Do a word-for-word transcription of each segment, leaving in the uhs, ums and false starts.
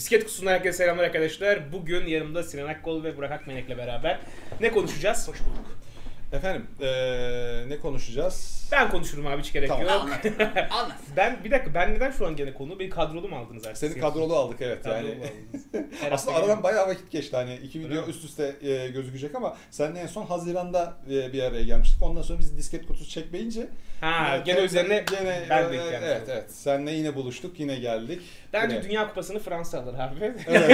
Disket Kutusu'ndan herkese selamlar arkadaşlar. Bugün yanımda Sinan Akkol ve Burak Akmenekle beraber. Ne konuşacağız? Hoş bulduk. Efendim, ee, ne konuşacağız? Ben konuşurum abi, hiç gerek tamam, yok. Anlat, anlat. Ben, bir dakika, ben neden şu an gene konu? Beni kadrolu mu aldınız artık? Seni kadrolu aldık, evet. Kadrolu yani. Aslında aradan bayağı vakit geçti. Hani iki video üst üste e, gözükecek ama seninle en son Haziran'da e, bir araya gelmiştik. Ondan sonra biz disket kutusu çekmeyince... Ha, e, gene e, üzerine gene, ben de e, yani. Evet, evet. Seninle yine buluştuk, yine geldik. Bence yine. Dünya Kupası'nı Fransa alır abi. Evet.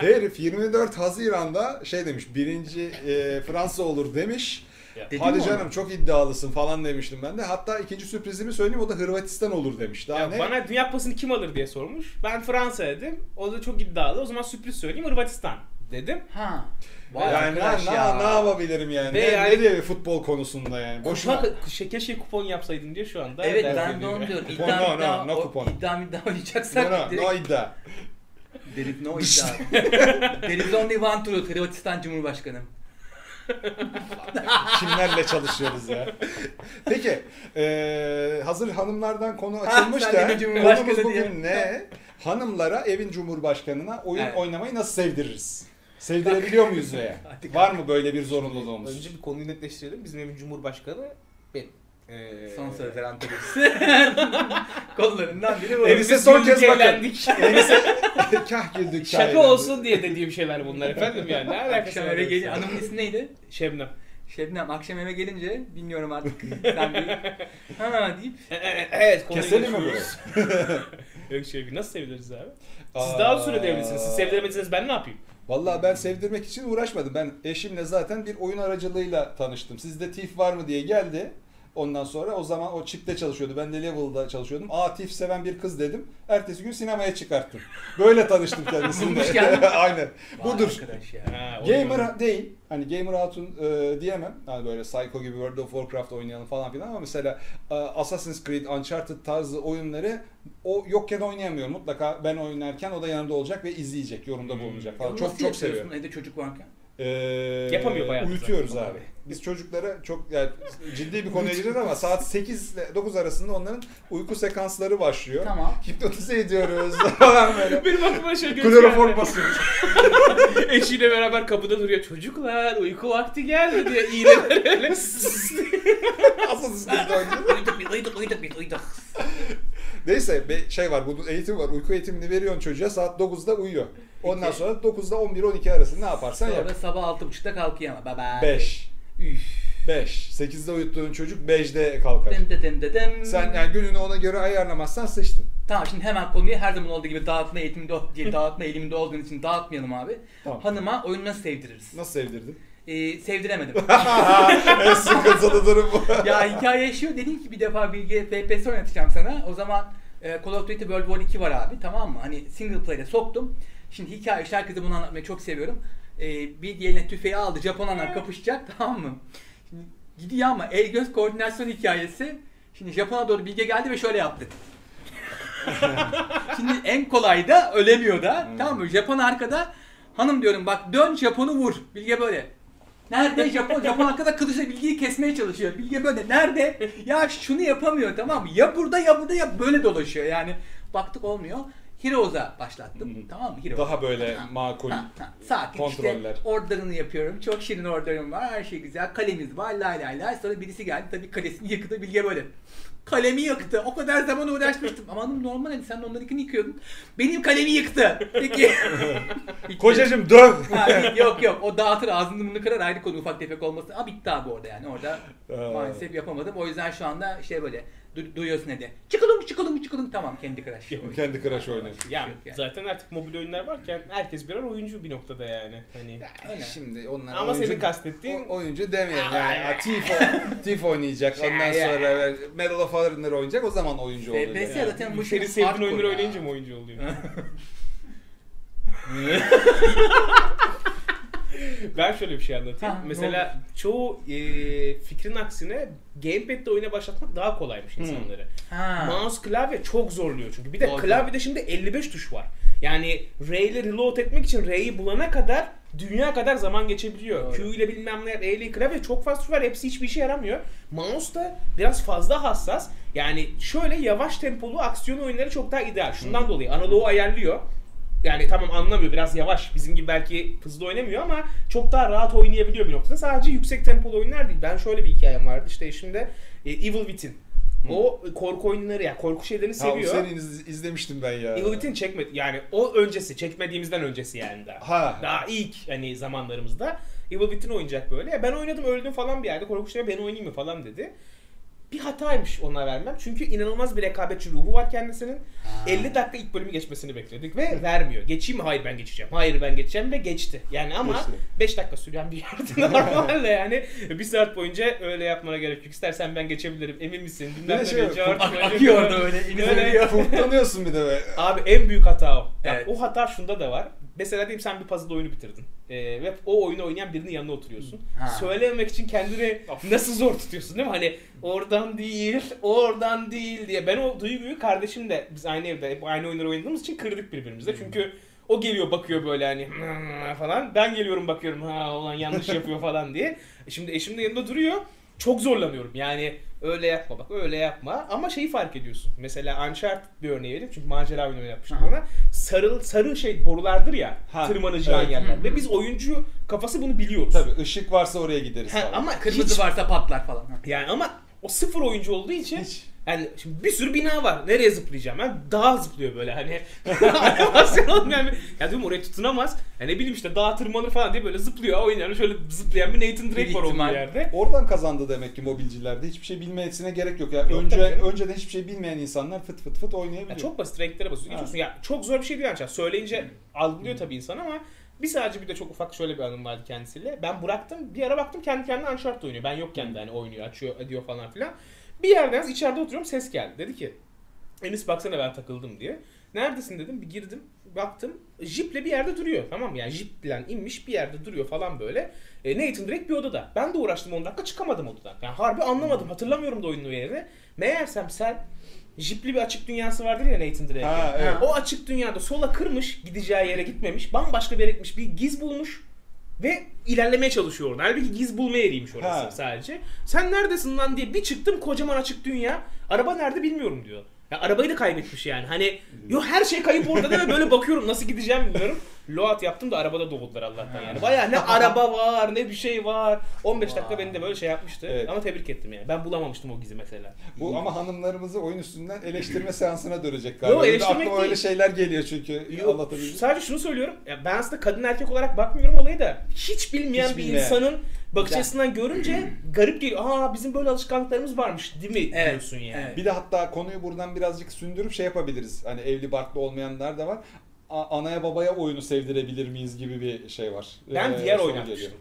Herif yirmi dört Haziran'da şey demiş, birinci e, Fransa olur demiş. Dedim hadi canım ona? Çok iddialısın falan demiştim ben de. Hatta ikinci sürprizimi söyleyeyim, o da Hırvatistan olur demiş. Daha ya ne? Bana Dünya Kupası'nı kim alır diye sormuş. Ben Fransa dedim. O da çok iddialı. O zaman sürpriz söyleyeyim, Hırvatistan dedim. Ha. Vay yani ne, ya. ne yapabilirim yani? Ne, yani ne diye futbol konusunda yani. Boşuna. Keşke kupon yapsaydım diye şu anda. Evet ben de onu diyorum. İddia iddia. No kupon. İddia iddia oynayacaksak. No iddia. There is no iddia. There is only one truth. Hırvatistan Cumhurbaşkanı. Kimlerle çalışıyoruz ya? Peki, e, hazır hanımlardan konu açılmışken konumuz bugün ne? Hanımlara evin cumhurbaşkanına oyun evet. oynamayı nasıl sevdiririz? Sevdirebiliyor muyuz veya? Var mı böyle bir zorunluluğumuz? Önce bir konuyu netleştirelim. Bizim evin cumhurbaşkanı benim. Ee... Son sözler antagonist. Kollarından biri bu. Enis'e son kez bakın. Enis'e kah güldük. Şaka kah olsun diye dediğim şeyler bunlar efendim yani. Ne akşam eve gelince, hanımın ismi neydi? Şebnem. Şebnem akşam eve gelince, bilmiyorum artık. Sen bir ha deyip. Evet. Keselim mi bunu? Yok şey, nasıl seviliriz abi? Siz daha uzun sürede evlisiniz. Siz sevdiremediniz, ben ne yapayım? Vallahi ben sevdirmek için uğraşmadım. Ben eşimle zaten bir oyun aracılığıyla tanıştım. Sizde T I F var mı diye geldi. Ondan sonra o zaman o çipte çalışıyordu. Ben de Level'da çalışıyordum. Aa T I F seven bir kız dedim. Ertesi gün sinemaya çıkarttım. Böyle tanıştım kendisiyle. Aynen. Vay budur. Ha, gamer değil. Hani gamer hatun e, diyemem. Hani böyle Psycho gibi World of Warcraft oynayalım falan filan ama mesela e, Assassin's Creed, Uncharted tarzı oyunları o yokken oynayamıyorum. Mutlaka ben oynarken o da yanımda olacak ve izleyecek, yorumda hmm. bulunacak falan. Ya, çok çok seviyorum. Evde çocuk varken. Ee, Yapamıyor bayağı. Uyutuyoruz abi. abi. Biz çocuklara çok yani ciddi bir konuya girer ama saat sekiz ile dokuz arasında onların uyku sekansları başlıyor. Tamam. Hipnotize ediyoruz falan böyle. Benim aklıma şey geliyor. Kloroform basıyoruz. Eşiyle beraber kapıda duruyor. Çocuklar uyku vakti geldi diye iğneler öyle. Asıl sizde oynuyor. Uyuduk biz, uyuduk, uyuduk biz, uyuduk. Neyse bir şey var, bunun eğitimi var. Uyku eğitimini veriyorsun çocuğa, saat dokuzda uyuyor. Ondan peki. Sonra dokuzda on bir on iki arası ne yaparsan sonra yap. Sonra sabah altı buçukta kalkıyor ama. beş. beş. sekizde uyuttuğun çocuk beşte kalkar. Dem de dem de dem. Sen yani gününü ona göre ayarlamazsan sıçtın. Tamam şimdi hemen konuyu her zaman olduğu gibi dağıtma eğitiminde diye dağıtma eğiliminde olduğun için dağıtmayalım abi. Tamam. Hanıma oyunu nasıl sevdiririz? Nasıl sevdirdin? Ee, sevdiremedim. En sıkıntılı durum bu. Ya hikaye yaşıyor. Dedim ki bir defa bilgi F P S oynatacağım sana. O zaman e, Call of Duty World War iki var abi, tamam mı? Hani single player'e soktum. Şimdi hikaye, herkese bunu anlatmayı çok seviyorum. Ee, bir diğerine tüfeği aldı, Japonlarla kapışacak, tamam mı? Şimdi gidiyor ama el göz koordinasyon hikayesi. Şimdi Japon'a doğru Bilge geldi ve şöyle yaptı. Şimdi en kolay da ölemiyor da, hmm. tamam mı? Japon arkada, hanım diyorum bak dön Japon'u vur. Bilge böyle. Nerede Japon? Japon arkada kılıçla Bilge'yi kesmeye çalışıyor. Bilge böyle nerede? Ya şunu yapamıyor, tamam mı? Ya burada ya burada ya böyle dolaşıyor yani. Baktık olmuyor. Heroes'a başlattım. Hmm. Tamam mı? Heroes. Daha böyle ha, makul ha, ha. Sakin kontroller. İşte order'ını yapıyorum. Çok şirin order'ım var. Her şey güzel. Kalemiz var. Lay lay lay. Sonra birisi geldi. Tabii kalesini yıktı. Bilge böyle. Kalemi yıktı. O kadar zaman uğraşmıştım. Amanım normal hani sen onlarınkini yıkıyordun. Benim kalemi yıktı. Peki. Kocacığım dön. Ha, yok yok. O dağıtır ağzını bunu kırar. Ayrı konu ufak tefek olmasın. Ama bitti abi orada yani. Orada maalesef yapamadım. O yüzden şu anda şey böyle. Du duyuyorsun hadi. Çıkılım çıkılım çıkılım tamam kendi Crash. Kendi Crash oynar. Ya yani. Zaten artık mobil oyunlar varken herkes birer oyuncu bir noktada yani. Hani yani şimdi onlar ama oyuncu, senin kastettiğin o, oyuncu demeyelim yani. T I F oynayacak. Ondan sonra Medal of Honor'ları oynayacak. O zaman oyuncu oluyor. F P S yani. Zaten bu senin sevdiğin oyunları oynayınca mı oyuncu oluyor? Ben şöyle bir şey anlatayım. Ha, mesela çoğu e, fikrin aksine gamepad'de oyuna başlatmak daha kolaymış insanları. Hmm. Mouse klavye çok zorluyor çünkü. Bir de doğru. Klavyede şimdi elli beş tuş var. Yani R ile reload etmek için R'yi bulana kadar dünya kadar zaman geçebiliyor. Doğru. Q ile bilmem ne, E ile klavye çok fazla tuş var. Hepsi hiçbir işe yaramıyor. Mouse da biraz fazla hassas. Yani şöyle yavaş tempolu aksiyon oyunları çok daha ideal. Şundan hmm. dolayı analoğu ayarlıyor. yani tamam anlamıyor, biraz yavaş. Bizim gibi belki hızlı oynamıyor ama çok daha rahat oynayabiliyor bir noktada. Sadece yüksek tempolu oyunlar değil. Ben şöyle bir hikayem vardı. İşte eşimde e, Evil Within. Hı. O korku oyunları ya yani korku şeylerini seviyor. Ha, o seni iz izlemiştim ben ya. Evil Within çekmedi. Yani o öncesi, çekmediğimizden öncesi yani daha. Ha. Daha ilk hani zamanlarımızda Evil Within oynayacak böyle. Ben oynadım, öldüm falan bir yerde. Korku şeyleri ben oynayayım mı falan dedi. Bir hataymış ona vermem. Çünkü inanılmaz bir rekabetçi ruhu var kendisinin. Ha. elli dakika ilk bölümü geçmesini bekledik ve vermiyor. Geçeyim mi? Hayır ben geçeceğim. Hayır ben geçeceğim ve geçti. Yani ama geçti. beş dakika süren bir yerde normalde yani. Bir saat boyunca öyle yapmana gerek yok. İstersen ben geçebilirim. Emin misin? Bilmem ne şey akıyor orada öyle. Öyle. Kurtlanıyorsun bir de be. Abi en büyük hata o. Bak, evet. O hata şunda da var. Mesela diyeyim sen bir puzzle oyunu bitirdin. Ee, ve o oyunu oynayan birinin yanına oturuyorsun. Ha. Söylememek için kendini nasıl zor tutuyorsun değil mi? Hani oradan değil, oradan değil diye. Ben o duyguyu kardeşim de biz aynı evde aynı oyunları oynadığımız için kırdık birbirimize. Çünkü o geliyor bakıyor böyle hani falan. Ben geliyorum bakıyorum ha olan yanlış yapıyor falan diye. Şimdi eşim de yanında duruyor. Çok zorlanıyorum yani öyle yapma bak öyle yapma ama şeyi fark ediyorsun. Mesela Uncharted bir örneği vereyim çünkü macera oyunu yapmıştım ona. Sarı, sarı şey borulardır ya ha, tırmanacağın evet. yerler ve biz oyuncu kafası bunu biliyoruz. Tabii ışık varsa oraya gideriz ha, ama kırmızı hiç, varsa patlar falan. Yani ama o sıfır oyuncu olduğu için hiç. Yani şimdi bir sürü bina var. Nereye zıplayacağım? Yani dağa zıplıyor böyle hani. yani, ya diyorum oraya tutunamaz. Yani ne bileyim işte dağa tırmanır falan diye böyle zıplıyor. O yani şöyle zıplayan bir Nathan Drake var onun yerde. Oradan kazandı demek ki mobilcilerde. Hiçbir şey bilmesine gerek yok. Yani yok önce, önceden hiçbir şey bilmeyen insanlar fıt fıt fıt oynayabiliyor. Ya çok basit renklere basıyor. Geçiyorsun. Ya çok zor bir şey değil ancak. Yani söyleyince hmm. algılıyor tabii insan ama bir sadece bir de çok ufak şöyle bir anım vardı kendisiyle. Ben bıraktım. Bir ara baktım kendi kendine Uncharted oynuyor. Ben yokken hmm. de hani oynuyor, açıyor, ediyor falan filan. Bir yerden içeride oturuyorum ses geldi. Dedi ki Enis baksana ben takıldım diye. Neredesin dedim. Bir girdim baktım jiple bir yerde duruyor. Tamam yani jiple inmiş bir yerde duruyor falan böyle. E, Nathan Drake bir odada. Ben de uğraştım on dakika çıkamadım odadan. Yani harbi anlamadım hatırlamıyorum da oyunun yerini. Meğersem sen jipli bir açık dünyası vardır ya Nathan Drake'in. Ha, evet. O açık dünyada sola kırmış gideceği yere gitmemiş. Bambaşka bir yere gitmiş bir giz bulmuş. Ve ilerlemeye çalışıyor orada. Halbuki giz bulma yeriymiş orası ha. sadece. Sen neredesin lan diye bir çıktım kocaman açık dünya. Araba nerede bilmiyorum diyor. Ya arabayı da kaybetmiş yani. Hani yo her şey kayıp orada da böyle bakıyorum nasıl gideceğim bilmiyorum. Load yaptım da arabada doğdular Allah'tan yani. Bayağı ne araba var ne bir şey var. on beş dakika beni de böyle şey yapmıştı. Evet. Ama tebrik ettim yani. Ben bulamamıştım o gizi mesela. Bu ama hanımlarımızı oyun üstünden eleştirme seansına dönecek galiba. Yok eleştirmek değil. Öyle şeyler geliyor çünkü. Yok, sadece şunu söylüyorum. Ya ben aslında kadın erkek olarak bakmıyorum olayı da. Hiç bilmeyen Hiç bir bilmeyen. insanın bakış açısından görünce garip geliyor. Aa bizim böyle alışkanlıklarımız varmış değil mi evet. diyorsun yani. Evet. Bir de hatta konuyu buradan birazcık sündürüp şey yapabiliriz. Hani evli barklı olmayanlar da var. Anaya babaya oyunu sevdirebilir miyiz gibi bir şey var. Ben ee, V R oynamıştım.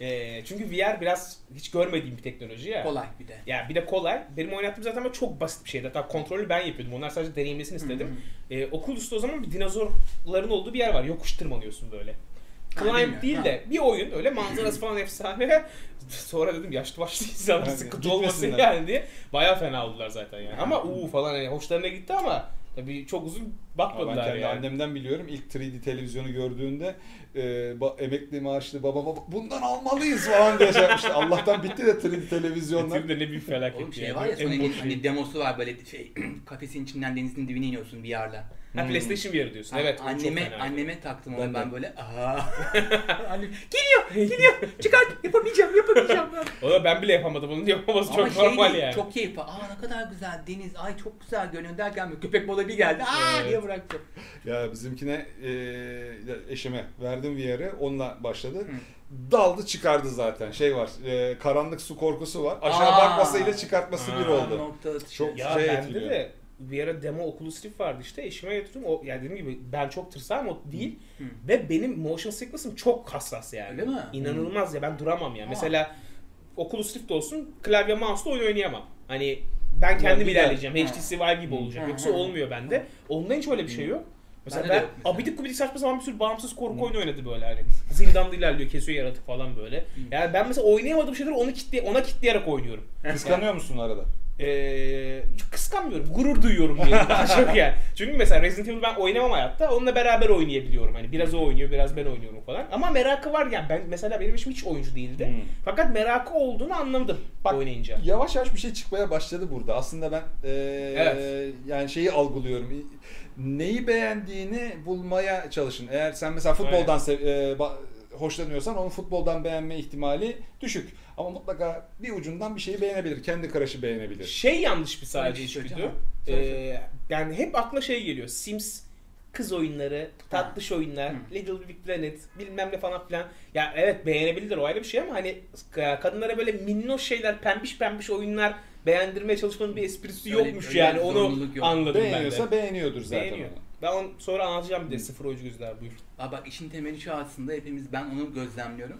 E, çünkü V R biraz hiç görmediğim bir teknoloji ya. Kolay bir de. Ya bir de kolay. Benim oynattığım zaten çok basit bir şeydi. Hatta kontrolü ben yapıyordum. Onlar sadece deneyimlesini istedim. E, Oculus'ta o zaman bir dinozorların olduğu bir yer var. Yokuş tırmanıyorsun böyle. Climb değil de ha. bir oyun öyle manzarası falan efsane. Sonra dedim yaşlı başlı insanlar yani, sıkıntı olmasın yani diye. Bayağı fena oldular zaten yani. Ha. Ama uuu falan yani hoşlarına gitti ama tabii çok uzun bakmadılar ben kendi yani. Annemden biliyorum ilk üç D televizyonu gördüğünde e, emekli maaşlı babama bundan almalıyız falan diye şey yapmıştı. Allah'tan bitti de üç D televizyonlar. E, de ne büyük felaket. Oğlum şey yani. var ya sonra en, hani demosu var böyle şey kafesin içinden denizin dibine iniyorsun V R'la. Ha, PlayStation V R diyorsun. Evet. Anneme anneme taktım onu ben, ben böyle. Aa. Annem geliyor, geliyor. Çıkart. Yapamayacağım, yapamayacağım. Oğlum ben bile yapamadım bunu. Yapamaması ama çok şey normal değil, yani. Çok keyif. Aa ne kadar güzel deniz. Ay çok güzel görünüyor derken köpek balığı bir geldi. Aa evet. diye bıraktım. Ya bizimkine e, eşime verdim V R'ı. Onunla başladı. Hı. Daldı çıkardı zaten. Şey var. E, karanlık su korkusu var. Aşağı Aa. bakmasıyla çıkartması Aa. bir oldu. Çok ya, şey etkiliyor. De. Bir ara demo okulu strip vardı işte eşime yatırdım o yani dediğim gibi ben çok tırsam o değil hmm. ve benim motion sickness'ım çok hassas yani değil mi? İnanılmaz hmm. ya ben duramam ya yani. Mesela okulu strip de olsun klavye mouse'la oyun oynayamam hani ben kendim ya, ilerleyeceğim ha. H T C Vive gibi olacak ha, yoksa ha, olmuyor bende ha. Ondan hiç öyle bir şey yok. Mesela ben, ben mesela. abidik kubidik saçma zaman bir sürü bağımsız korku hmm. oyunu oynadı böyle hani. Zindanda ilerliyor, kesiyor yaratık falan böyle. Yani ben mesela oynayamadığım şeyleri onu kitle, ona kitleyerek oynuyorum. Kıskanıyor yani. musun arada? Ee, kıskanmıyorum, gurur duyuyorum diyelim daha çok yani. Çünkü mesela Resident Evil ben oynamam hayatta, onunla beraber oynayabiliyorum. Hani biraz o oynuyor, biraz ben oynuyorum falan. Ama merakı var yani. Ben mesela benim işim hiç oyuncu değildi. Hmm. Fakat merakı olduğunu anladım bak, oynayınca. Yavaş yavaş bir şey çıkmaya başladı burada. Aslında ben ee, evet. yani şeyi algılıyorum. Neyi beğendiğini bulmaya çalışın. Eğer sen mesela futboldan evet. e, hoşlanıyorsan onun futboldan beğenme ihtimali düşük. Ama mutlaka bir ucundan bir şeyi beğenebilir. Kendi crush'ı beğenebilir. Şey yanlış bir sadece içgüdü. Ee, yani hep akla şey geliyor. Sims, kız oyunları, tatlış ha. oyunlar, Hı. Little Big Planet, bilmem ne falan filan. Ya evet beğenebilir, o ayrı bir şey ama hani kadınlara böyle minnoş şeyler, pembiş pembiş oyunlar beğendirmeye çalışmanın bir esprisi yokmuş öyle, yani. Öyle onu yok. Anladım. Beğeniyorsa ben de. Beğeniyordur zaten. Beğeniyor. Ben onu sonra anlatacağım bir de. Sıfır oyuncu gözler buyur. Aa, bak işin temeli şu aslında, hepimiz ben onu gözlemliyorum.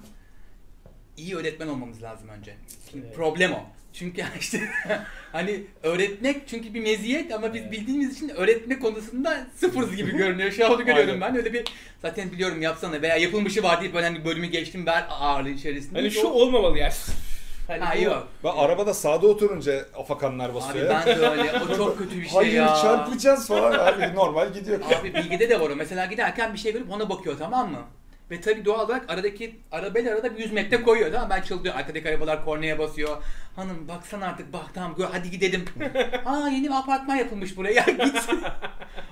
İyi öğretmen olmamız lazım önce. Şimdi evet. problem o. Çünkü işte hani öğretmek çünkü bir meziyet ama biz evet. bildiğimiz için öğretme konusunda sıfırız gibi görünüyor. Şu an onu görüyorum ben. Öyle bir zaten biliyorum yapsana veya yapılmışı var deyip önemli bölümü geçtim ben ağırlığı içerisinde. Hani şu o... olmamalı yani. Hani ha, yok. Ben yani. Arabada sağda oturunca afakanlar basıyor. Abi ben de öyle. O çok kötü bir şey. Hayır, ya. Hayır çarpacağız falan. Abi normal gidiyor. Abi bilgide de var o. Mesela giderken bir şey görüp ona bakıyor, tamam mı? Ve tabii doğal olarak aradaki arabayla arada bir yüz metre koyuyor, değil mi? Ben çıldırıyorum. Arkadaki arabalar kornaya basıyor. Hanım baksana artık, bak tamam gör, hadi gidelim. Aa yeni bir apartman yapılmış buraya. Ya git.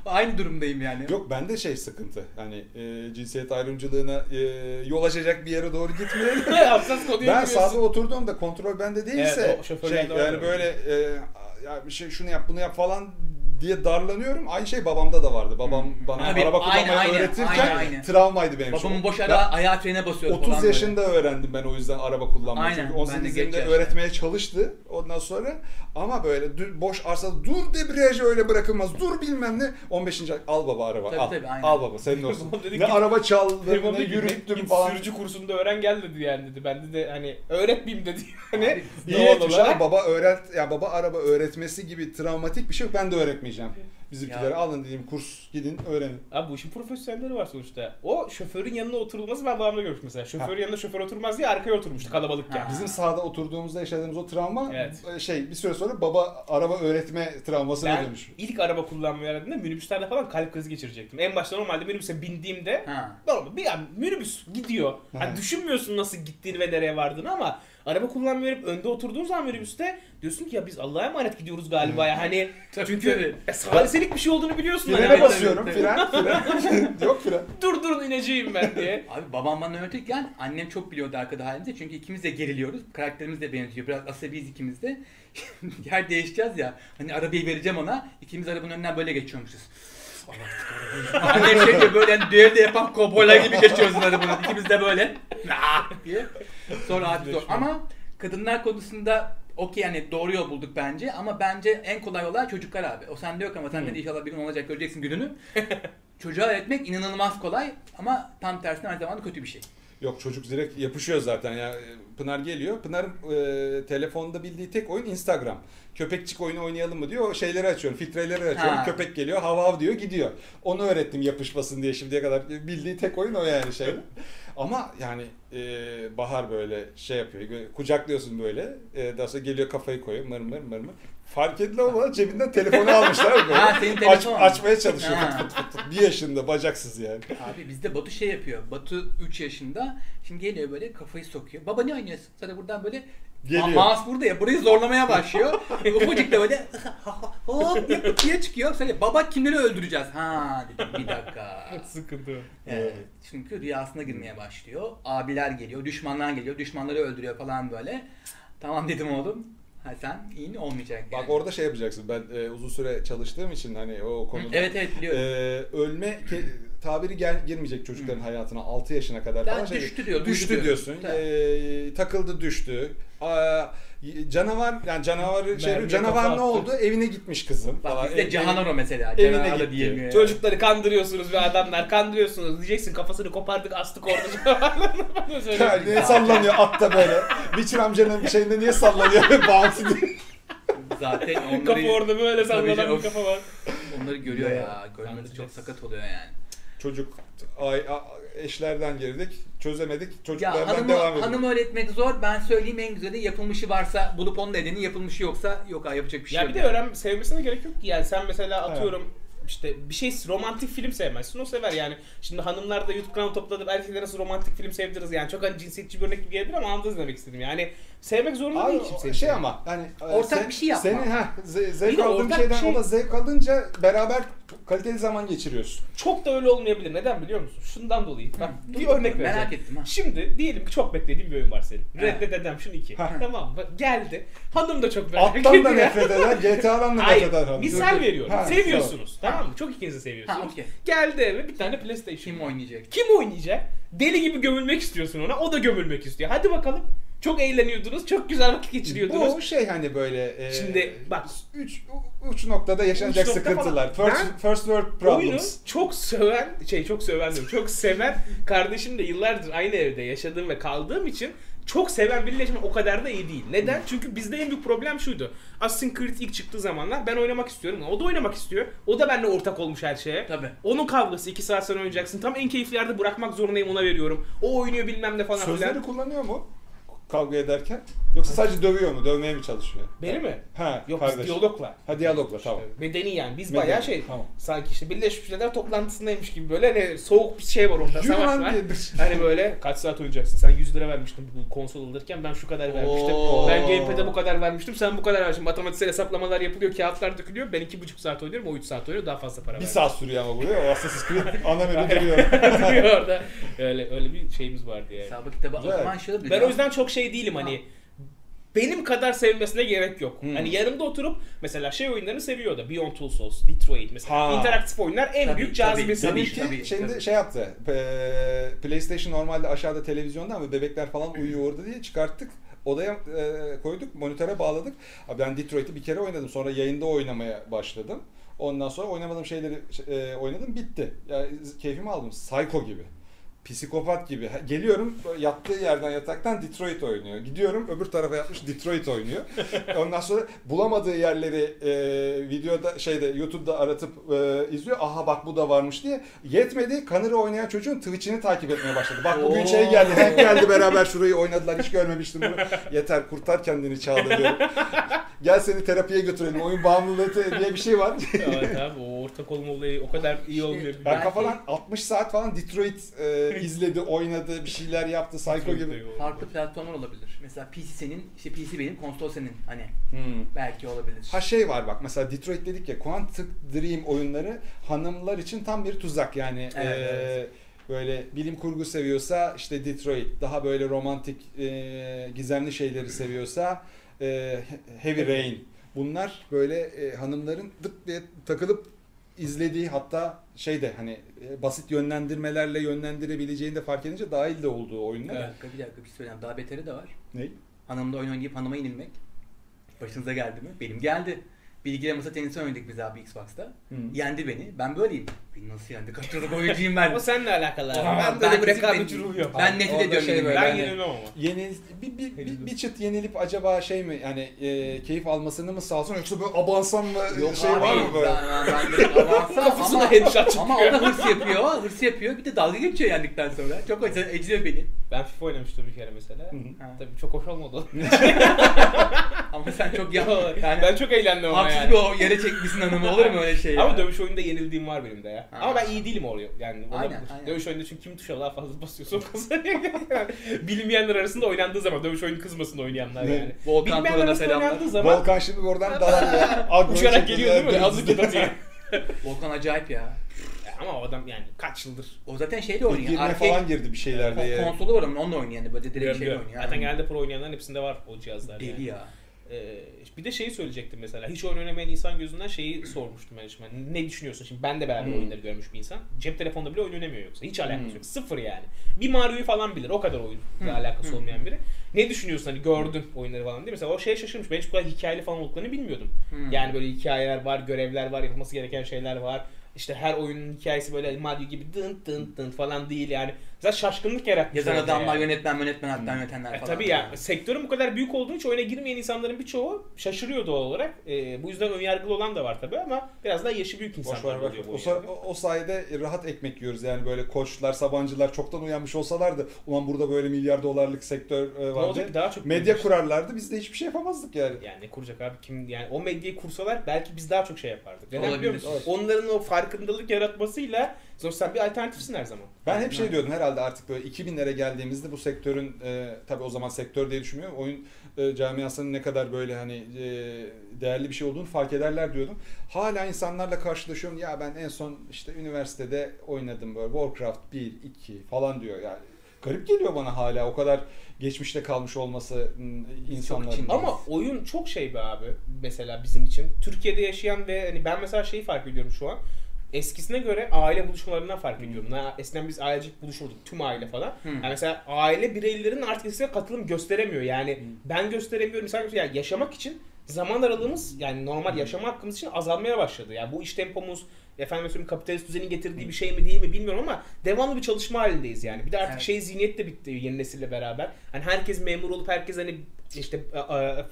Aynı durumdayım yani. Yok bende şey sıkıntı. Hani e, cinsiyet ayrımcılığına e, yol açacak bir yere doğru gitmeyelim. Ben sağda oturduğumda kontrol bende değilse evet, şey yani oluyor. Böyle e, ya bir şey şunu yap bunu yap falan diye darlanıyorum. Aynı şey babamda da vardı. Babam hmm. bana abi, araba kullanmayı aynı, öğretirken aynı, aynı. Travmaydı benim. Babamın boş ara ayağı frene basıyordu. otuz yaşında böyle. Öğrendim ben o yüzden araba kullanmayı. Aynen, çünkü on sekiz yaşında öğretmeye yani. Çalıştı ondan sonra. Ama böyle boş arsada dur debriyajı öyle bırakılmaz. Dur bilmem ne. on beşinci al baba araba. Tabii, al. Tabii, al baba senin olsun. Ne git, araba çaldım ne yürüttüm git, falan. Sürücü kursunda öğren gel dedi yani dedi. Ben de hani öğretmeyeyim dedi yani. İyi etmiş ama baba öğret yani baba araba öğretmesi gibi travmatik bir şey yok. Ben de öğretmeyeyim. Bizimkileri alın dediğim kurs, gidin öğrenin. Abi bu işin profesyonelleri var sonuçta. O şoförün yanına oturulması ben babamla görmüş mesela. Şoförün ha. yanına şoför oturmaz diye arkaya oturmuştu kalabalıkken. Bizim sahada oturduğumuzda yaşadığımız o travma evet. şey bir süre sonra baba araba öğretme travmasına dönüşüyor. Ben ilk araba kullanmaya aradığımda minibüslerde falan kalp krizi geçirecektim. En başta normalde minibüse bindiğimde normal bir yani minibüs gidiyor. Yani düşünmüyorsun nasıl gittiğini ve nereye vardığını ama araba kullanmayı öğrenip önde oturduğun zaman minibüste diyorsun ki ya biz Allah'a emanet gidiyoruz galiba ya hani çünkü saliselik bir şey olduğunu biliyorsun. Frene hani. Basıyorum fren fren yok fren. Dur durun ineceğim ben diye. Abi babam bana öğretirken annem çok biliyordu arkada halimize çünkü ikimiz de geriliyoruz. Karakterimiz de benziyor, biraz asabiyiz ikimiz de. Yer değişeceğiz ya hani arabayı vereceğim ona, ikimiz arabanın önünden böyle geçiyormuşuz. Annem şey diyor böyle hani düğerde yapan kovboylar gibi geçiyoruz arabanın, ikimiz de böyle. diye. Sonra artık zor. Ama kadınlar konusunda okey yani doğru yol bulduk bence ama bence en kolay olan çocuklar abi. O sende yok ama sende de inşallah bir gün olacak, göreceksin gününü. Çocuğa öğretmek inanılmaz kolay ama tam tersine aynı zamanda kötü bir şey. Yok çocuk direkt yapışıyor zaten ya. Pınar geliyor. Pınar'ın e, telefonda bildiği tek oyun Instagram. Köpekçik oyunu oynayalım mı diyor. O şeyleri açıyorum. Filtreleri açıyorum. Ha. Köpek geliyor. Hav hav diyor. Gidiyor. Onu öğrettim yapışmasın diye şimdiye kadar. Bildiği tek oyun o yani şey. Ama yani e, Bahar böyle şey yapıyor. Böyle, kucaklıyorsun böyle. E, daha sonra geliyor kafayı koyuyor. Mır mır mır mır. Fark edilmeden cebinden telefonu almışlar böyle. Ha, senin telefon Aç, mu? Açmaya çalışıyor. Fıt fıt fıt. Bir yaşında bacaksız yani. Abi bizde Batu şey yapıyor. Batu üç yaşında. Şimdi geliyor böyle kafayı sokuyor. Baba ne oynuyorsun? Sana buradan böyle mouse burada ya. Burayı zorlamaya başlıyor. Ufacık da böyle hop yapıya çıkıyor. Söyle baba kimleri öldüreceğiz? Ha dedim bir dakika. Sıkıntı. Evet. Çünkü rüyasına girmeye başlıyor. Abiler geliyor. Düşmanlar geliyor. Düşmanları öldürüyor falan böyle. Tamam dedim oğlum. Ha sen iyi olmayacak yani. Bak orada şey yapacaksın. Ben e, uzun süre çalıştığım için hani o konuda. Evet evet biliyorum. E, ölme tabiri gel girmeyecek çocukların Hı. hayatına altı yaşına kadar ben falan şey. Düştü diyor. Düştü diyorsun. E, takıldı düştü. A, canavar yani canavarı şey canavar ne oldu? Evine gitmiş kızım. Bak bizde ev, Cahanar o mesela. Evine gitti. Diyemiyor. Çocukları kandırıyorsunuz ve adamlar kandırıyorsunuz. Diyeceksin kafasını kopardık astık orada. Yani niye sallanıyor atta böyle? Witcher amcanın bir şeyinde niye sallanıyor? Bouncy diye. Zaten onları... Kapı orada böyle sallanan bir kafa var. Onları görüyor ya. Görmesi çok sakat oluyor yani. Çocuk ay, eşlerden girdik, çözemedik. Çocuklardan hanımı, devam edelim. Hanımı öğretmek zor. Ben söyleyeyim, en güzeli yapılmışı varsa bulup onun nedeni, yapılmışı yoksa yok ha, yapacak bir şey ya yok. Ya bir yani. de öğren, sevmesine gerek yok ki. Yani sen mesela atıyorum evet. işte bir şey, romantik film sevmezsin, o sever yani. Şimdi hanımlar da YouTube kanalı topladı, erkekler nasıl romantik film sevdiririz yani. Çok hani cinsiyetçi bir örnek gibi gelebilir ama anladınız demek istedim yani. Sevmek zorunda değil kimse. Şey ama yani ortak sen, bir şey yapma. Senin ha zevk aldığın şeyden şey... o da zevk alınca beraber kaliteli zaman geçiriyorsun. Çok da öyle olmayabilir. Neden biliyor musun? Şundan dolayı. Bak Hı, bir örnek vereceğim. Merak ettim ha. Şimdi diyelim ki çok beklediğim bir oyun var senin. Red Dead Redemption iki. Ha. Tamam mı? Geldi. Hanım da çok merak etti. Alttan da nefret eder. G T A'dan da nefret eder. Misal veriyorum. Ha, seviyorsunuz. Ha. Tamam mı? Çok ikinizi seviyorsunuz. Ha, okay. Geldi eve bir tane PlayStation. Kim oynayacak? Kim oynayacak? Deli gibi gömülmek istiyorsun ona. O da gömülmek istiyor. Hadi bakalım. Çok eğleniyordunuz, çok güzel vakit geçiriyordunuz. Bu şey hani böyle e, şimdi bak üç üç noktada yaşanacak üç nokta sıkıntılar. Falan. First, first world problems. Oyunu çok seven, şey çok seven diyorum, çok seven kardeşim de yıllardır aynı evde yaşadığım ve kaldığım için çok seven birleşme o kadar da iyi değil. Neden? Çünkü bizde en büyük problem şuydu. Assassin's Creed ilk çıktığı zamanlar ben oynamak istiyorum. O da oynamak istiyor. O da benimle ortak olmuş her şeye. Tabii. Onun kavgası iki saat sonra oynayacaksın. Tam en keyifli yerde bırakmak zorundayım, ona veriyorum. O oynuyor bilmem ne falan filan. Sözleri falan. kullanıyor mu? Kavga ederken? Yoksa sadece dövüyor mu? Dövmeye mi çalışıyor? Beni yani. mi? Ha, Yok kardeş. biz diyalogla. Ha diyalogla tamam. Medeni yani. Biz Medeni. bayağı şey tamam. sanki işte Birleşmiş Milletler toplantısındaymış gibi böyle hani soğuk bir şey var ortada, savaş var. Hani böyle kaç saat oynayacaksın? Sen yüz lira vermiştin bu konsol alırken, ben şu kadar vermiştim. Oo. Ben Gamepad'e bu kadar vermiştim, sen bu kadar vermiştin. Matematiksel hesaplamalar yapılıyor, kağıtlar dökülüyor. Ben iki buçuk saat oynuyorum, o üç saat oynuyor, daha fazla para veriyor. Bir saat sürüyor ama buraya. O Assassin's Creed anlamıyor duruyor. Duruyor orada. Öyle öyle bir şeyimiz vardı yani. Hesabı kitabı o zaman şöyle. Ben o yüzden çok şey değilim ha. hani benim kadar sevmesine gerek yok. Hmm. Hani yanımda oturup mesela şey oyunlarını seviyor da, Beyond Two Souls, Detroit mesela ha. interaktif oyunlar en tabii, büyük cazibesi. Tabii, tabii, tabii ki şimdi tabii. şey yaptı. E, PlayStation normalde aşağıda televizyonda ama bebekler falan uyuyor orada diye çıkarttık. Odaya e, koyduk, monitöre bağladık. Abi ben Detroit'i bir kere oynadım. Sonra yayında oynamaya başladım. Ondan sonra oynamadığım şeyleri e, oynadım, bitti. Yani keyfimi aldım. Psycho gibi. Psikopat gibi. Geliyorum, yattığı yerden, yataktan Detroit oynuyor. Gidiyorum, öbür tarafa yatmış Detroit oynuyor. Ondan sonra bulamadığı yerleri e, videoda, şeyde, YouTube'da aratıp e, izliyor. Aha bak bu da varmış diye. Yetmedi, Kanır'ı oynayan çocuğun Twitch'ini takip etmeye başladı. Bak bugün Oo. şey geldi, denk geldi, beraber şurayı oynadılar, hiç görmemiştim bunu. Yeter, kurtar kendini Çağla diyorum. Gel seni terapiye götürelim, oyun bağımlılığı diye bir şey var. Evet abi, o ortak olma olayı o kadar iyi olmuyor. Ben belki... kafadan altmış saat falan Detroit e, izledi, oynadı, bir şeyler yaptı, Psycho gibi. Farklı platformlar olabilir. Mesela P C senin, işte P C benim, konsol senin hani. Hmm. Belki olabilir. Ha şey var bak, mesela Detroit dedik ya, Quantum Dream oyunları hanımlar için tam bir tuzak yani. Evet, e, evet. Böyle bilim kurgu seviyorsa işte Detroit, daha böyle romantik, e, gizemli şeyleri seviyorsa e, Heavy Rain. Bunlar böyle e, hanımların dık diye takılıp izlediği, hatta şeyde hani e, basit yönlendirmelerle yönlendirebileceğini de fark edince dahil de olduğu oyunlar. Evet. Bir dakika bir dakika bir şey söyleyeyim. Daha beteri de var. Ne? Hanımla oyun oynayıp hanıma inilmek. Başınıza geldi mi? Benim geldi. Bilgiler masa tenisi oynadık biz abi Xbox'ta. Hı. Yendi beni. Ben böyleyim. Beni nasıl yendi? Kaç yıllık oyuncuyum ben. O seninle alakalı. Ben böyle rekabet çuruğu yok. Ben nefret ediyorum. Şey ben yani. yenilmem ama. Yeni, bir, bir, bir, bir çıt yenilip acaba şey mi yani e, keyif almasını mı sağlasın, yoksa böyle abansan mı yok, şey abi, var mı böyle? Kafasına headshot çıkıyor. Ama o da hırs yapıyor. Hırs yapıyor. Bir de dalga geçiyor yendikten sonra. Çok hoş. Eciliyor beni. Ben FIFA oynamıştım bir kere mesela. Tabii çok hoş olmadı. Ama sen çok yalan. Yani ben çok eğlendim ama yani. Haksız bir yere çekmişsin hanımı, olur mu öyle şey ya? Ama dövüş oyunda yenildiğim var benim de ya. Aynen. Ama ben iyi değilim oraya yani. Aynen, aynen. Dövüş oyunda çünkü kim tuşa daha fazla basıyorsa o kazanıyor. Bilmeyenler arasında oynandığı zaman, dövüş oyunu kızmasın oynayanlar yani. Volkan Turan'a selamlar. Volkan şimdi oradan dalar. Uçarak geliyor değil mi? Azıcık atıyor. Volkan acayip ya. Ama o adam yani kaç yıldır. O zaten şeyle oynuyor. Arcade falan girdi bir şeylerde ya. Konsolu var ama onunla oynuyor yani, böyle direkt şeyle oynuyor. Zaten genelde pro oynayanların hepsinde var o cihazlar yani. Deli ya. Bir de şeyi söyleyecektim mesela, hiç oyun oynamayan insan gözünden şeyi sormuştum ben şimdi. Ne düşünüyorsun şimdi, ben de beraber hmm. oyunları görmüş bir insan. Cep telefonda bile oyun oynamıyor yoksa, hiç alakası hmm. yok, sıfır yani. Bir Mario'yu falan bilir, o kadar oyunla hmm. alakası hmm. olmayan biri. Ne düşünüyorsun hani gördün hmm. oyunları falan diye mesela, o şeye şaşırmış, ben hiç bu kadar hikayeli falan olduklarını bilmiyordum. Hmm. Yani böyle hikayeler var, görevler var, yapılması gereken şeyler var. İşte her oyunun hikayesi böyle Mario gibi dın dın dın falan değil yani. Zaten şaşkınlık yarattı. Yazan adamlar, yani. yönetmen, yönetmen hatta yönetenler e, falan. Tabii ya. Yani. Sektörün bu kadar büyük olduğu için oyuna girmeyen insanların birçoğu şaşırıyor doğal olarak. E, bu yüzden önyargılı olan da var tabii ama biraz daha yaşı büyük insanlar oluyor bu oyunda. O, o sayede rahat ekmek yiyoruz yani, böyle Koçlar, Sabancılar çoktan uyanmış olsalardı ulan burada böyle milyar dolarlık sektör e, vardı. Daha çok medya kurmuş. kurarlardı. Biz de hiçbir şey yapamazdık yani. Yani ne kuracak abi kim yani, o medyayı kursalar belki biz daha çok şey yapardık. Neden biliyor musun? Onların o farkındalık yaratmasıyla sen bir alternatifsin her zaman. Ben hep yani, şey diyordum herhalde artık böyle iki binlere geldiğimizde bu sektörün e, tabii o zaman sektör diye düşünmüyorum. Oyun e, camiasının ne kadar böyle hani e, değerli bir şey olduğunu fark ederler diyordum. Hala insanlarla karşılaşıyorum. Ya ben en son işte üniversitede oynadım böyle Warcraft bir, iki falan diyor yani. Garip geliyor bana hala o kadar geçmişte kalmış olması insanların. Ama oyun çok şey be abi mesela bizim için. Türkiye'de yaşayan ve hani ben mesela şeyi fark ediyorum şu an. Eskisine göre aile buluşmalarından fark ediyorum. Hmm. Eskiden biz ailecik buluşurduk, tüm aile falan. Hmm. Yani mesela aile bireylerinin artık eskisine katılım gösteremiyor. Yani hmm. ben gösteremiyorum. Mesela yani yaşamak için zaman aralığımız, yani normal yaşama hakkımız için azalmaya başladı. Yani bu iş tempomuz, efendim mesela kapitalist düzenin getirdiği bir şey mi değil mi bilmiyorum ama devamlı bir çalışma halindeyiz yani. Bir de artık evet. şey zihniyet de bitti yeni nesille beraber. Hani herkes memur olup herkes hani işte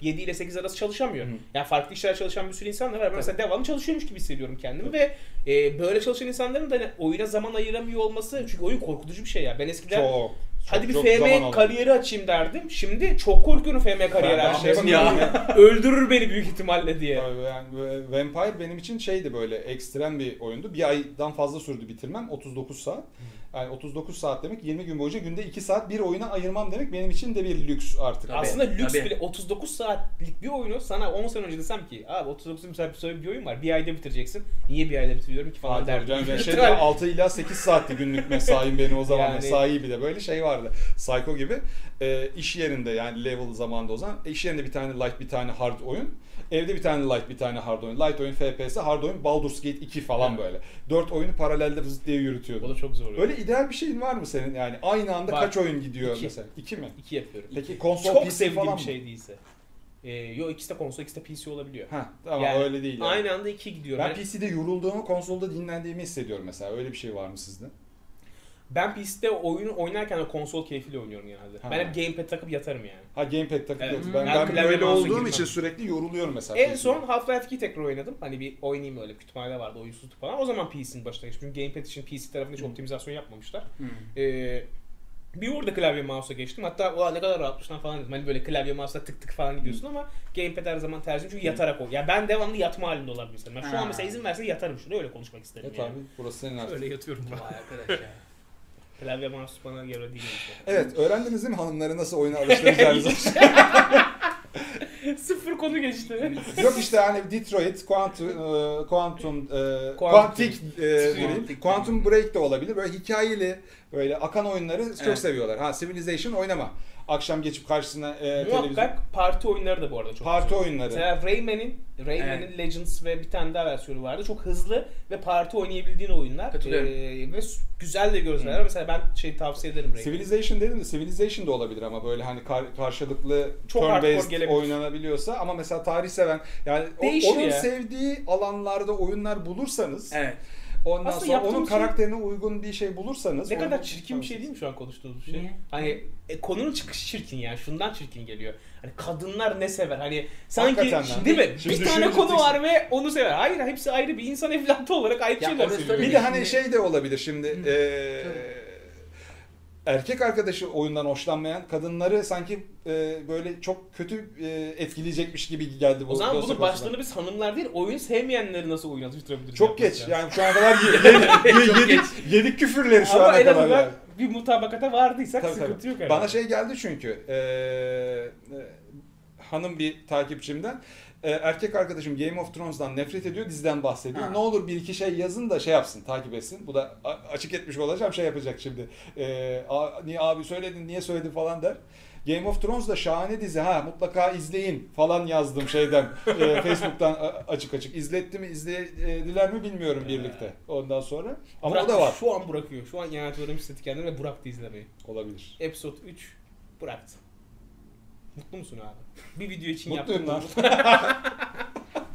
yedi ile sekiz arası çalışamıyor. Hı. Yani farklı işler çalışan bir sürü insanlar var. Ben evet. mesela devamlı çalışıyormuş gibi hissediyorum kendimi evet. ve e, böyle çalışan insanların da hani oyuna zaman ayıramıyor olması, çünkü oyun korkutucu bir şey ya. Ben eskiden çok. Hadi çok, bir F M kariyeri açayım derdim. Şimdi çok korkuyorum F M kariyeri açayım. Öldürür beni büyük ihtimalle diye. Yani Vampire benim için şeydi, böyle ekstrem bir oyundu. Bir aydan fazla sürdü bitirmem. otuz dokuz saat. Yani otuz dokuz saat demek yirmi gün boyunca günde iki saat bir oyuna ayırmam demek benim için de bir lüks artık. Aslında tabii, lüks tabii. bile otuz dokuz saatlik bir oyunu sana on sene önce desem ki abi otuz dokuz saatlik bir oyun var, bir ayda bitireceksin. Niye bir ayda bitiriyorum ki falan derdim. Yani şey, altı ila sekiz saatli günlük mesaim benim o zaman yani... mesai bile böyle şey vardı. Psycho gibi e, iş yerinde yani level zamanında o zaman e, iş yerinde bir tane light bir tane hard oyun. Evde bir tane light, bir tane hard oyun. Light oyun F P S, hard oyun Baldur's Gate iki falan evet. böyle. dört oyunu paralelde vız diye yürütüyordum. O da çok zor. Öyle yani. İdeal bir şeyin var mı senin yani? Aynı anda var. Kaç oyun gidiyor İki. mesela? İki mi? İki yapıyorum. Peki İki. konsol çok P C sevdiğim falan mı? Şey değilse. Ee, yok, ikisi de konsol, ikisi de P C olabiliyor. Ha, tamam yani, öyle değil. Yani. Aynı anda iki gidiyor. Ben yani... P C'de yorulduğumu, konsolda dinlendiğimi hissediyorum mesela. Öyle bir şey var mı sizde? Ben P C'de oyun oynarken de konsol keyfiyle oynuyorum genelde. Ha. Ben hep gamepad takıp yatarım yani. Ha, gamepad takıp evet. yatarım. Ben, ben, ben böyle olduğum girmem. için sürekli yoruluyorum mesela. En P C'de. Son Half-Life ikiyi tekrar oynadım. Hani bir oynayayım öyle, kütüphanede vardı oyunsuzdu falan. O zaman P C'nin başına geçtim. Çünkü gamepad için P C tarafında hiç hmm. optimizasyon yapmamışlar. Hmm. Ee, bir orada klavye mouse'a geçtim. Hatta o ne kadar rahatmış lan falan dedim. Hani böyle klavye mouse'a tık tık falan gidiyorsun hmm. ama gamepad her zaman tercihim, çünkü hmm. yatarak oynuyorum. Ya ben devamlı yatma halinde olan bir insanım. Yani şu an mesela izin versen yatarım şurada, öyle konuşmak isterim. Evet yani. Abi, burası senin artık. Öyle yatıyorum ben. Vay arkadaş ya. Klavye mahsus bana göre değil. Evet, öğrendiniz değil mi hanımları nasıl oyuna alıştıracağınızı? Sıfır konu geçti. Yok işte hani Detroit, Quantum, Quantum, Quantum, Quantum Break de olabilir. Böyle hikayeli, böyle akan oyunları evet. çok seviyorlar. Ha, Civilization oynama. Akşam geçip karşısına e, televizyon. Muhakkak parti oyunları da bu arada çok Parti güzel. oyunları. Mesela Rayman'in Rayman'in evet. Legends ve bir tane daha versiyonu vardı. Çok hızlı ve parti oynayabildiğin oyunlar. Katılıyorum. E, ve güzel de görseler. Mesela ben şey tavsiye ederim Rayman'in. Civilization dedim de Civilization da olabilir ama böyle hani kar, karşılıklı turn-based oynanabiliyorsa, ama mesela tarih seven yani o, onun ya. sevdiği alanlarda oyunlar bulursanız evet. Ondan Aslında sonra onun karakterine şey, uygun bir şey bulursanız... Ne kadar çirkin bir şey değil mi şu an konuştuğumuz şey? Niye? Hani e, konunun çıkışı çirkin yani. Şundan çirkin geliyor. Hani kadınlar ne sever? Hani sanki Hakikaten değil mi? Şimdi bir tane konu var sen. ve onu sever. Hayır, hepsi ayrı. Bir insan evlatı olarak ayrı ya şeyler seviyor. Bir de hani şey de olabilir şimdi... Hmm. E, erkek arkadaşı oyundan hoşlanmayan kadınları sanki e, böyle çok kötü e, etkileyecekmiş gibi geldi. O bu, zaman bunun başlığını biz hanımlar değil, oyun sevmeyenleri nasıl oyuna tutturabiliriz? Çok geç yani. yani şu ana kadar yedik, yedik, yedik küfürleri şu Ama ana kadar. Ama en azından yani. bir mutabakata vardıysak tabii, sıkıntı tabii. yok herhalde. Bana şey geldi çünkü e, e, hanım bir takipçimden. Erkek arkadaşım Game of Thrones'dan nefret ediyor, diziden bahsediyor. Ha. Ne olur bir iki şey yazın da şey yapsın, takip etsin. Bu da açık etmiş olacağım, şey yapacak şimdi. Ee, niye abi söyledin, niye söyledin falan der. Game of Thrones da şahane dizi, ha mutlaka izleyin falan yazdım şeyden. e, Facebook'tan açık açık. İzletti mi, izlediler mi bilmiyorum birlikte ondan sonra. Ama Burak, o da var. Şu an bırakıyor. Şu an yanıtlarım istedi kendini ve bıraktı izlemeyi. Olabilir. Episode üç bıraktı. Mutlu musun abi? Bir video için yaptım. Mutluyum lan.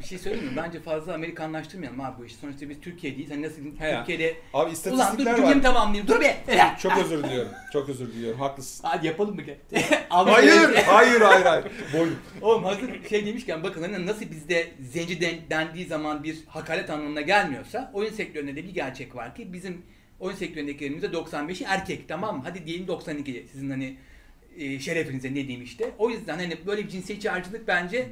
Bir şey söyleyeyim mi? Bence fazla Amerikanlaştırmayalım abi bu işi. Sonuçta biz Türkiye'deyiz. Hani nasıl He Türkiye'de... Abi istatistikler var. Ulan dur cümlemi tamamlayayım. Dur be! Çok özür diliyorum. Çok özür diliyorum. Haklısın. Hadi yapalım mı? hayır, hayır, hayır, hayır. Boyun. Oğlum hazır şey demişken bakın hani nasıl bizde zenci dendiği zaman bir hakaret anlamına gelmiyorsa oyun sektöründe de bir gerçek var ki bizim oyun sektöründekilerimizde doksan beşi erkek, tamam mı? Hadi diyelim doksan iki sizin hani e, şerefinize ne diyeyim işte. O yüzden hani böyle bir cinsiyetçi ayrımcılık bence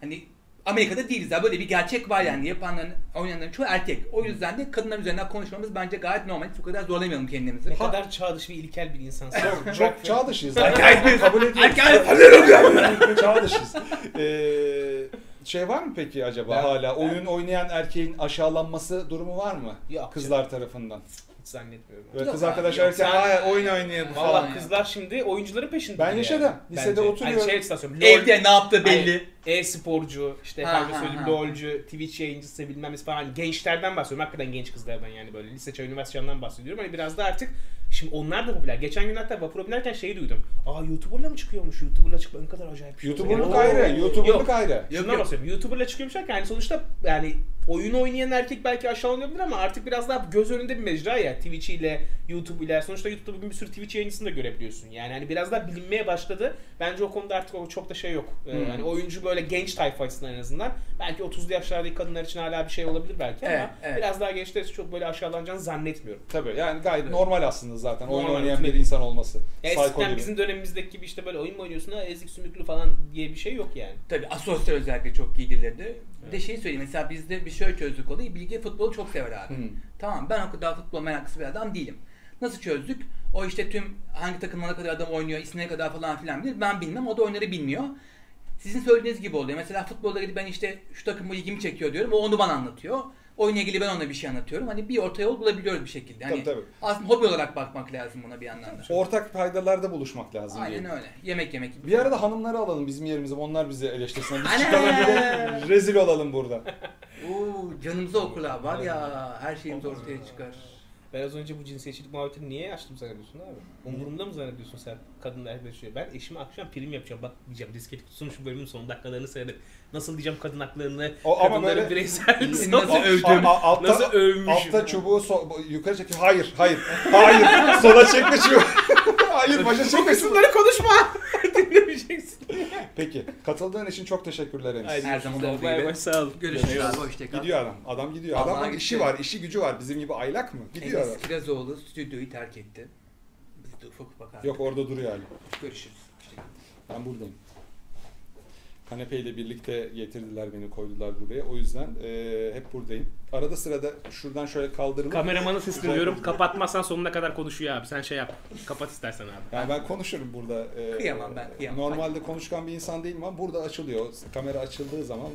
hani Amerika'da değiliz daha, böyle bir gerçek var yani, yapanların, oynayanların çoğu erkek. O yüzden de kadınlar üzerinden konuşmamız bence gayet normal. Bu kadar zorlamayalım kendimizi. Ne ha. kadar çağdaş ve ilkel bir insansın. Çok, çok çağdaşıyız. Erkek kabul ediyoruz. Erkek çağdaşıyız. Eee... Şey var mı peki acaba ben, hala? Ben, oyun oynayan erkeğin aşağılanması durumu var mı? Yok, kızlar canım. tarafından. Hiç zannetmiyorum. Böyle kız arkadaşlar sen ay, oyun oynayalım falan. Valla kızlar şimdi oyuncuların peşinde. Ben yaşadım. Yani. Lisede oturuyorum. Hani şey istasyonu, evde ne yaptı belli. E-sporcu, işte efendim söyleyeyim LOL'cu, Twitch yayıncısı bilmem ne falan. Gençlerden bahsediyorum. Hakikaten genç kızlardan yani böyle. Lise çağı, üniversite çağından bahsediyorum. Hani biraz da artık şimdi onlar da popüler. Geçen gün hatta vapura binerken şeyi duydum. Aa YouTuber'la mı çıkıyormuş? YouTuber'la çıkmak ne kadar acayip bir şey. YouTuber'lık ayrı, YouTuber'lık ayrı. Şundan bahsediyorum. YouTuber'la çıkıyormuş yani sonuçta yani oyun oynayan erkek belki aşağılanabilir ama artık biraz daha göz önünde bir mecra ya. Twitch ile YouTube ile. Sonuçta YouTube'da bugün bir sürü Twitch yayıncısını da görebiliyorsun. Yani hani biraz daha bilinmeye başladı. Bence o konuda artık çok da şey yok. Yani hmm. oyuncu böyle genç tayfa açısından en azından. Belki otuzlu yaşlardaki kadınlar için hala bir şey olabilir belki evet, ama evet. biraz daha gençler için çok böyle aşağılanacağını zannetmiyorum. Tabii yani gayet evet. normal aslında zaten normal oyun oynayan bir insan olması. Ya eskiden bizim dönemimizdeki gibi işte böyle oyun mu oynuyorsun ha ezik sümüklü falan diye bir şey yok yani. Tabii asosyal özellikle çok giydirilirdi. Evet. Bir de şeyi söyleyeyim mesela bizde bir şöyle çözdük olayı. Bilge futbolu çok sever abi. Hmm. Tamam ben o kadar futbol meraklısı bir adam değilim. Nasıl çözdük? O işte tüm hangi takımlara kadar adam oynuyor, ismine kadar falan filan bilir. Ben bilmem, o da oyunları bilmiyor. Sizin söylediğiniz gibi oluyor. Mesela futbolda gidip ben işte şu takım bu ilgimi çekiyor diyorum. O onu bana anlatıyor. Oyunla ilgili ben ona bir şey anlatıyorum. Hani bir orta yol bulabiliyoruz bir şekilde. Hani tabii, tabii. Aslında hobi olarak bakmak lazım buna bir yandan da. Ortak paydalarda buluşmak lazım. Aynen diyeyim. öyle. Yemek yemek. Bir arada hanımları alalım bizim yerimize. Onlar bizi eleştirsin. Biz çıkalım bile rezil olalım burada. Oo, canımıza okurlar var ya. Her şeyimiz ortaya çıkar. Ben az önce bu cinsiyetçilik muhabbetini niye açtım zannediyorsun abi? Umurumda mı zannediyorsun sen kadınla erkekleşiyor? Ben eşime akşam prim yapacağım. Bak diyeceğim Disket Kutusu'nun şu bölümün son dakikalarını seyredip nasıl diyeceğim kadın haklarını, o, kadınların bireysel nasıl övdüm, altta, nasıl övmüşüm. Altta çubuğu so yukarı çekiyor. Hayır, hayır, hayır. Sola çekme çubuğu. Hayır, başa çekme. Bu kısımları konuşma. Dinlemeyeceksin. Peki, katıldığın için çok teşekkürler Enis. Her zaman olduğu gibi. Sağ ol. Görüşürüz abi, hoşçakal. Gidiyor adam, adam gidiyor. Adamın işi var, işi gücü var. Bizim gibi aylak mı? Gidiyor adam. Enis Firazoğlu stüdyoyu terk etti. Biz de ufak bakardık. Yok, orada duruyor hala. Görüşürüz. Ben buradayım. Kanepeyle birlikte getirdiler beni, koydular buraya. O yüzden e, hep buradayım. Arada sırada şuradan şöyle kaldırılır. Kameramanı sesleniyorum. Kapatmazsan sonuna kadar konuşuyor abi. Sen şey yap. Kapat istersen abi. Yani ben konuşurum burada. E, kıyamam ben. Kıyamam. Normalde konuşkan bir insan değilim ama burada açılıyor. Kamera açıldığı zaman...